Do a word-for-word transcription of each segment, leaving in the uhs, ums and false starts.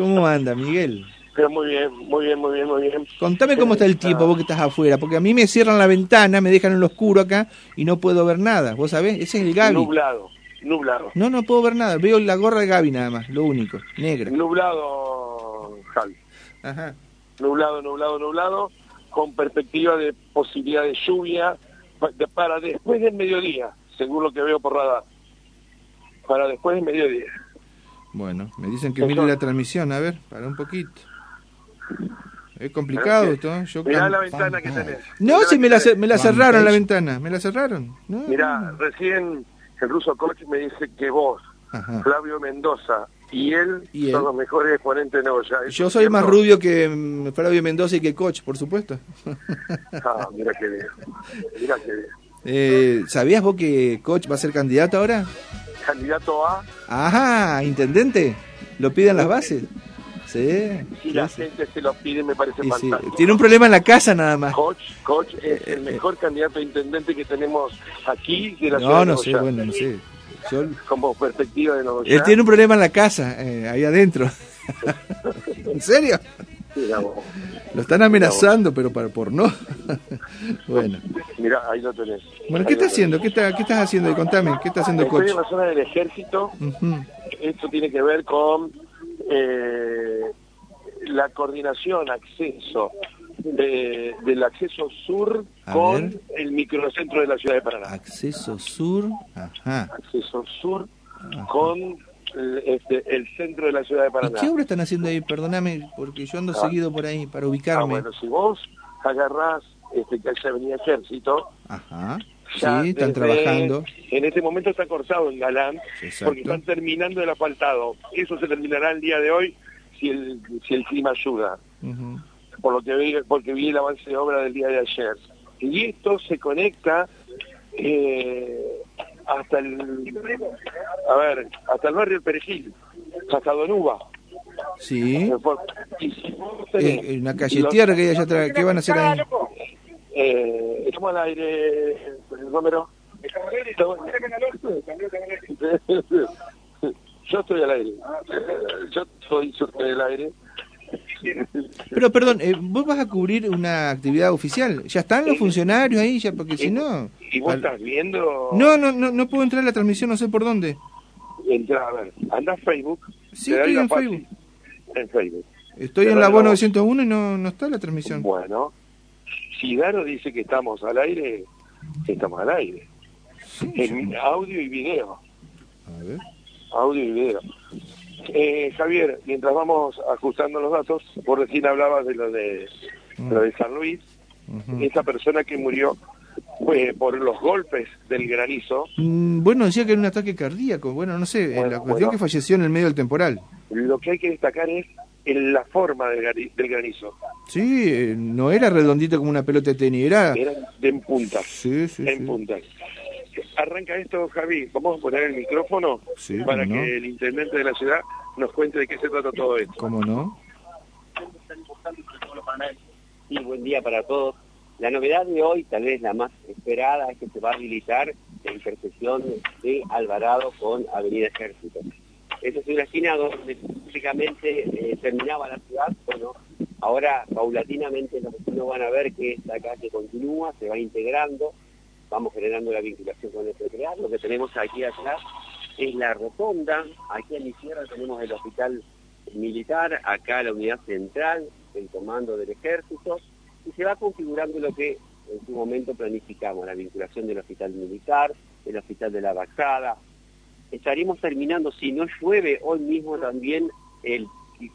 ¿Cómo anda, Miguel? Muy bien, muy bien, muy bien, muy bien. Contame cómo está el tiempo, vos que estás afuera, porque a mí me cierran la ventana, me dejan en lo oscuro acá y no puedo ver nada, vos sabés, ese es el Gaby. Nublado, nublado. No, no puedo ver nada, veo la gorra de Gaby nada más, lo único, negra. Nublado, Javi. Ajá. Nublado, nublado, nublado, con perspectiva de posibilidad de lluvia para después del mediodía, según lo que veo por radar. Para después del mediodía. Bueno, me dicen que mire la transmisión, a ver, para un poquito. Es complicado esto, ¿eh? Yo mirá cam... la ventana que tenés. No, mirá, si me la, me la cerraron la ventana, me la cerraron. No, mirá, no. Recién el ruso Koch me dice que vos, ajá, Flavio Mendoza y él, ¿y él? Son los mejores exponentes de Nueva York. Yo soy más rubio que Flavio Mendoza y que Koch, por supuesto. Ah, mirá qué bien, mirá qué bien. Eh, ¿Sabías vos que Koch va a ser candidato ahora? Candidato a... Ajá, intendente. ¿Lo piden las bases? Sí, si la hace? Gente se lo pide, me parece fantástico. Sí. Tiene un problema en la casa nada más. Koch, Koch es el mejor eh, eh. candidato a intendente que tenemos aquí de la no, ciudad. No, no sé, bueno, no sé. Yo... Como perspectiva de Nueva York. Él tiene un problema en la casa, eh, ahí adentro. ¿En serio? Mirá vos. Lo están amenazando, pero para, por no. Bueno. Mirá, ahí lo tenés. Bueno, ¿qué estás haciendo? ¿Qué, está, ¿Qué estás haciendo? Contame, ¿qué está haciendo Koch? Estoy en la zona del Ejército. Uh-huh. Esto tiene que ver con... Eh, la coordinación acceso de, del acceso sur a con ver. El microcentro de la ciudad de Paraná. Acceso sur, ajá. Acceso sur, ajá, con este, el centro de la ciudad de Paraná. ¿Y qué obra están haciendo ahí? Perdóname, porque yo ando ah. seguido por ahí para ubicarme. Ah, bueno, si vos agarrás este, que Avenida Ejército, ajá. Ya sí, están trabajando. En este momento está cortado en Galán, exacto, porque están terminando el asfaltado. Eso se terminará el día de hoy si el, si el clima ayuda. Uh-huh. Por lo que vi, porque vi el avance de obra del día de ayer. Y esto se conecta eh, hasta el, a ver, hasta el barrio Perejil, hasta Donuba. Sí. Y si tenés, eh, una calle tierra que ya tra- ¿qué van a hacer ahí? Eh, estamos al aire, el número. Yo estoy al aire. Yo estoy sobre el aire. Pero perdón, eh, vos vas a cubrir una actividad oficial. ¿Ya están los funcionarios ahí? Ya, porque si no. ¿Y vos al... estás viendo? No, no, no, no puedo entrar a la transmisión, no sé por dónde. Entra, a ver, anda a Facebook. Sí, estoy en Facebook. En Facebook. Estoy en la voz novecientos uno y no, no está la transmisión. Bueno. Si Daro dice que estamos al aire, estamos al aire. Sí, en sí. Audio y video. A ver. Audio y video. Eh, Javier, mientras vamos ajustando los datos, vos recién hablabas de lo de, uh-huh, lo de San Luis, uh-huh, esa persona que murió fue por los golpes del granizo. Mm, bueno, decía que era un ataque cardíaco. Bueno, no sé, bueno, la cuestión bueno, que falleció en el medio del temporal. Lo que hay que destacar es en la forma del granizo. Sí, no era redondito como una pelota de tenis, era... Era en punta, sí, sí, en sí. punta. Arranca esto, Javi, vamos a poner el micrófono sí, para no? que el intendente de la ciudad nos cuente de qué se trata todo esto. ¿Cómo no? Sí, buen día para todos. La novedad de hoy, tal vez la más esperada, es que se va a habilitar la intersección de Alvarado con Avenida Ejército. Esa es una esquina donde prácticamente eh, terminaba la ciudad, bueno, ahora paulatinamente los vecinos van a ver que esta calle continúa, se va integrando, vamos generando la vinculación con el Procrear. Lo que tenemos aquí atrás es la rotonda, aquí a la izquierda tenemos el hospital militar, acá la unidad central, el comando del ejército, y se va configurando lo que en su momento planificamos, la vinculación del hospital militar, el hospital de la Baxada. Estaremos terminando, si no llueve, hoy mismo también el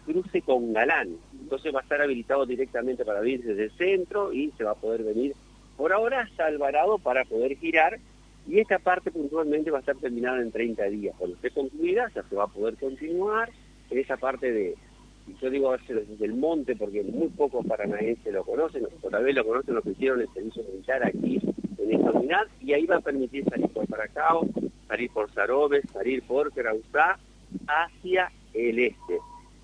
cruce con Galán. Entonces va a estar habilitado directamente para venir desde el centro y se va a poder venir por ahora hasta Alvarado para poder girar. Y esta parte puntualmente va a estar terminada en treinta días. Cuando esté concluida ya se va a poder continuar en esa parte de, yo digo del monte porque muy pocos paranaenses lo conocen, o tal vez lo conocen los que hicieron el servicio militar aquí en esta unidad, y ahí va a permitir salir por Paracao, salir por Zarobes, salir por Crauzá hacia el este.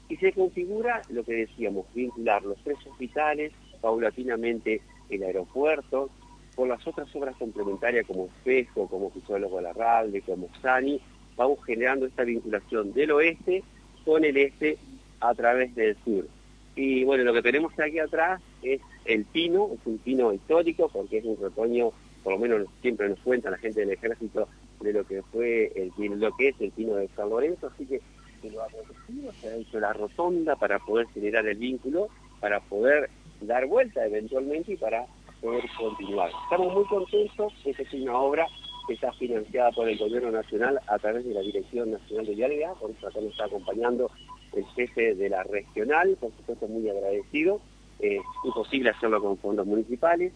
Y se configura lo que decíamos, vincular los tres hospitales, paulatinamente el aeropuerto, por las otras obras complementarias como Fejo, como Fisiólogo Larralde, como Sani, vamos generando esta vinculación del oeste con el este, a través del sur. Y bueno, lo que tenemos aquí atrás es el pino, es un pino histórico, porque es un retoño, por lo menos siempre nos cuenta la gente del Ejército, de lo que fue el pino, lo que es el pino de San Lorenzo, así que en lo acontecido se ha hecho la rotonda para poder generar el vínculo, para poder dar vuelta eventualmente y para poder continuar. Estamos muy contentos, esta es una obra que está financiada por el Gobierno Nacional a través de la Dirección Nacional de Vialidad, por eso acá nos está acompañando el jefe de la regional, por supuesto muy agradecido, eh, imposible hacerlo con fondos municipales,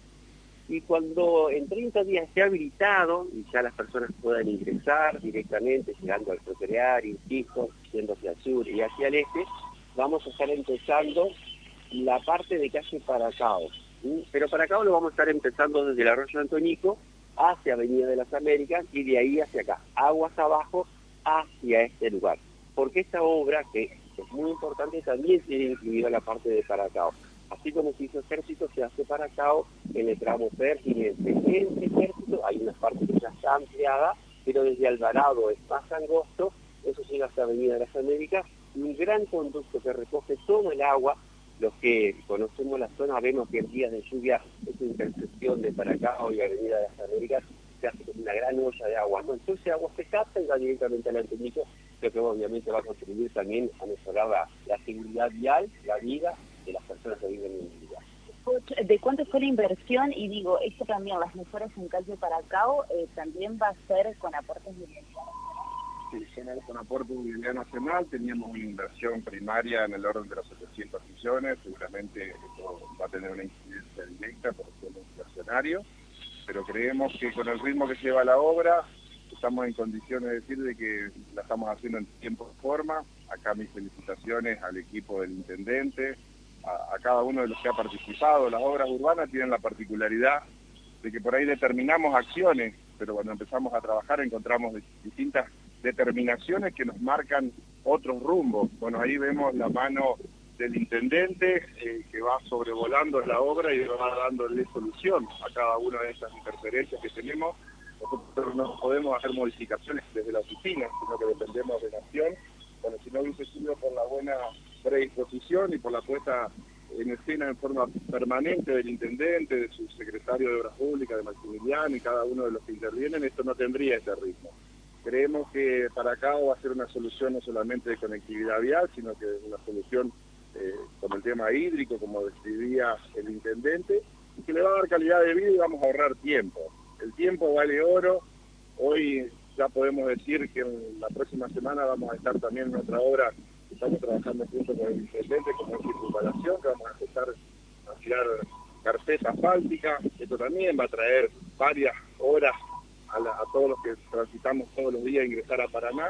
y cuando en treinta días esté habilitado y ya las personas puedan ingresar directamente, llegando al Procrear, insisto, yendo hacia el sur y hacia el este, vamos a estar empezando la parte de calle Paracao, ¿sí? Pero Paracao lo vamos a estar empezando desde el Arroyo Antoñico hacia Avenida de las Américas y de ahí hacia acá, aguas abajo, hacia este lugar. Porque esta obra, que es muy importante, también tiene incluida la parte de Paracao. Así como se hizo Ejército, se hace Paracao en el tramo Pergine, en Ejército, hay una parte que ya está ampliada, pero desde Alvarado es más angosto, eso llega hasta Avenida de las Américas, y un gran conducto que recoge todo el agua. Los que conocemos la zona vemos que en días de lluvia esta intersección de Paracao y Avenida de las Américas se hace como una gran olla de agua, ¿no? Entonces agua se capta y va directamente al Antoñico, lo que obviamente va a contribuir también a mejorar la, la seguridad vial, la vida de las personas que viven en el día. ¿De cuánto fue la inversión? Y digo, esto también, las mejoras en calle Paracao, eh, también va a ser con aportes de vialidad. Sí, con aporte de vialidad nacional, teníamos una inversión primaria en el orden de los setecientos millones, seguramente esto va a tener una incidencia directa por ser un inflacionario, pero creemos que con el ritmo que lleva la obra, estamos en condiciones de decir de que la estamos haciendo en tiempo y forma. Acá mis felicitaciones al equipo del intendente, a, a cada uno de los que ha participado. Las obras urbanas tienen la particularidad de que por ahí determinamos acciones, pero cuando empezamos a trabajar encontramos distintas determinaciones que nos marcan otros rumbos. Bueno, ahí vemos la mano del intendente eh, que va sobrevolando la obra y va dándole solución a cada una de esas interferencias que tenemos. Nosotros no podemos hacer modificaciones desde la oficina, sino que dependemos de Nación. Bueno, si no hubiese sido por la buena predisposición y por la puesta en escena en forma permanente del intendente, de su secretario de Obras Públicas, de Maximiliano y cada uno de los que intervienen, esto no tendría ese ritmo. Creemos que Paracao va a ser una solución no solamente de conectividad vial, sino que es una solución eh, como el tema hídrico, como describía el intendente, y que le va a dar calidad de vida y vamos a ahorrar tiempo. El tiempo vale oro. Hoy ya podemos decir que en la próxima semana vamos a estar también en otra obra que estamos trabajando junto con el intendente, como es circunvalación, que vamos a empezar a tirar carpeta asfáltica. Esto también va a traer varias horas A, la, a todos los que transitamos todos los días a ingresar a Paraná.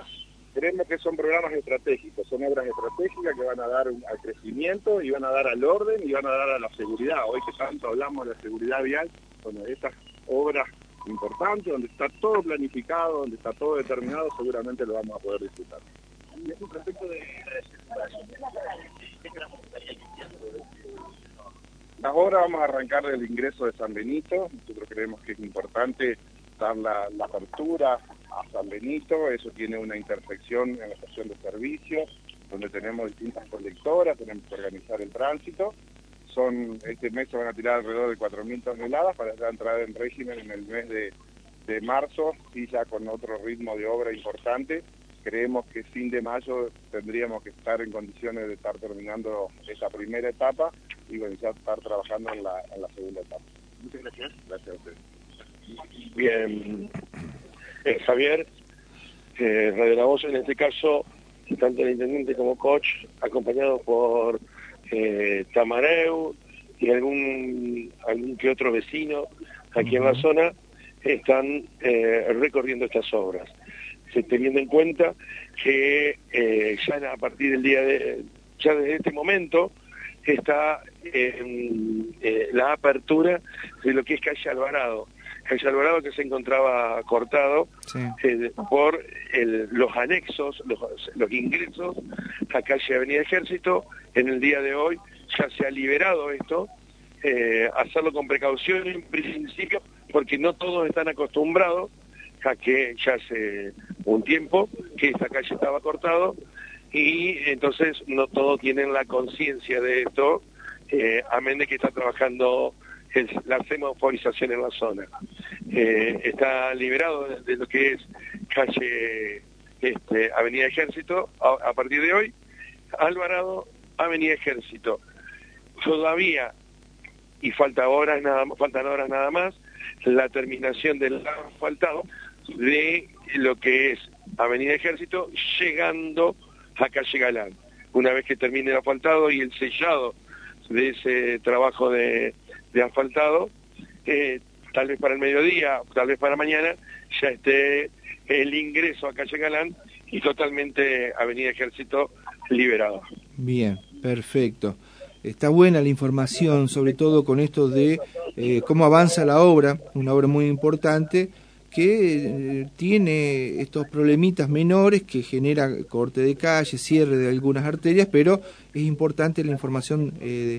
Creemos que son programas estratégicos, son obras estratégicas que van a dar un, al crecimiento y van a dar al orden y van a dar a la seguridad. Hoy que tanto hablamos de la seguridad vial, bueno, estas obras importantes, donde está todo planificado, donde está todo determinado, seguramente lo vamos a poder disfrutar. Y es un respecto de ahora vamos a arrancar del ingreso de San Benito. Nosotros creemos que es importante dar la, la apertura a San Benito. Eso tiene una intersección en la estación de servicio, donde tenemos distintas colectoras, tenemos que organizar el tránsito. Son, este mes se van a tirar alrededor de cuatro mil toneladas para ya entrar en régimen en el mes de, de marzo, y ya con otro ritmo de obra importante. Creemos que fin de mayo tendríamos que estar en condiciones de estar terminando esa primera etapa y bueno, ya estar trabajando en la, en la segunda etapa. Muchas gracias. Gracias a ustedes. Bien, eh, Javier, eh, Radio La Voz, en este caso, tanto el intendente como Koch, acompañados por eh, Tamareu y algún, algún que otro vecino aquí en la zona, están eh, recorriendo estas obras, teniendo en cuenta que eh, ya a partir del día de, ya desde este momento, está eh, eh, la apertura de lo que es calle Alvarado. El Alvarado que se encontraba cortado, sí, eh, por el, los anexos, los, los ingresos a calle Avenida Ejército. En el día de hoy ya se ha liberado esto, eh, hacerlo con precaución en principio, porque no todos están acostumbrados a que ya hace un tiempo que esta calle estaba cortado, y entonces no todos tienen la conciencia de esto, eh, amén de que está trabajando el, la semaforización en la zona. Eh, está liberado de, de lo que es calle este, Avenida Ejército, a, a partir de hoy, Alvarado, Avenida Ejército. Todavía, y falta horas nada, faltan horas nada más, la terminación del asfaltado de lo que es Avenida Ejército, llegando a calle Galán. Una vez que termine el asfaltado y el sellado de ese trabajo de, de asfaltado, eh, tal vez para el mediodía, tal vez para mañana, ya esté el ingreso a calle Galán y totalmente Avenida Ejército liberado. Bien, perfecto. Está buena la información, sobre todo con esto de eh, cómo avanza la obra, una obra muy importante que eh, tiene estos problemitas menores que genera corte de calle, cierre de algunas arterias, pero es importante la información eh, de...